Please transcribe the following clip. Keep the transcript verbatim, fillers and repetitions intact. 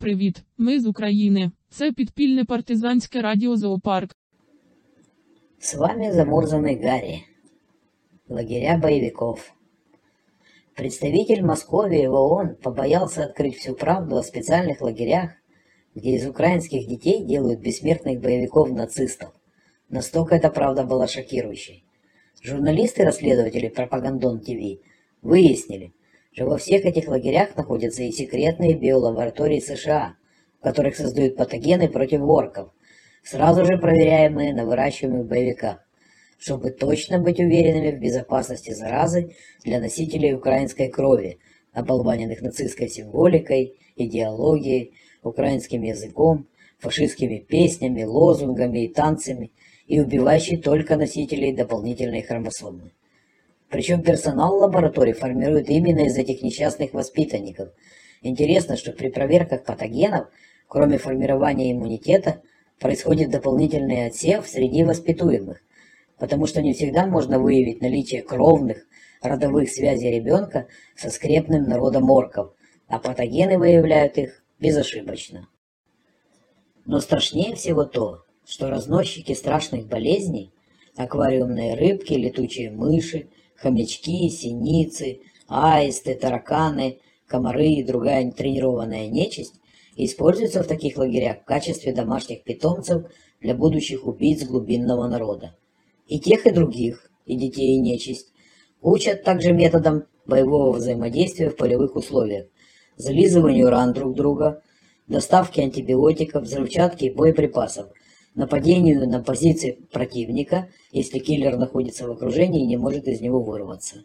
Привіт, ми з України. Це підпільне партизанське радіо «Заопарк». С вами замурзанный Гарри. Лагеря боевиков. Представитель Московии в ООН побоялся открыть всю правду о специальных лагерях, где из украинских детей делают бессмертных боевиков-нацистов. Настолько эта правда была шокирующей. Журналисты-расследователи «Пропагон ТВ» выяснили, что во всех этих лагерях находятся и секретные биолаборатории США, в которых создают патогены против орков, сразу же проверяемые на выращиваемых боевиках, чтобы точно быть уверенными в безопасности заразы для носителей украинской крови, оболваненных нацистской символикой, идеологией, украинским языком, фашистскими песнями, лозунгами и танцами, и убивающей только носителей дополнительной хромосомы. Причем персонал лабораторий формируют именно из этих несчастных воспитанников. Интересно, что при проверках патогенов, кроме формирования иммунитета, происходит дополнительный отсев среди воспитуемых, потому что не всегда можно выявить наличие кровных, родовых связей ребенка со скрепным народом орков, а патогены выявляют их безошибочно. Но страшнее всего то, что разносчики страшных болезней, аквариумные рыбки, летучие мыши, хомячки, синицы, аисты, тараканы, комары и другая нетренированная нечисть, используются в таких лагерях в качестве домашних питомцев для будущих убийц глубинного народа. И тех, и других, и детей, и нечисть, учат также методам боевого взаимодействия в полевых условиях, зализыванию ран друг друга, доставке антибиотиков, взрывчатки и боеприпасов, нападению на позиции противника, если киллер находится в окружении и не может из него вырваться.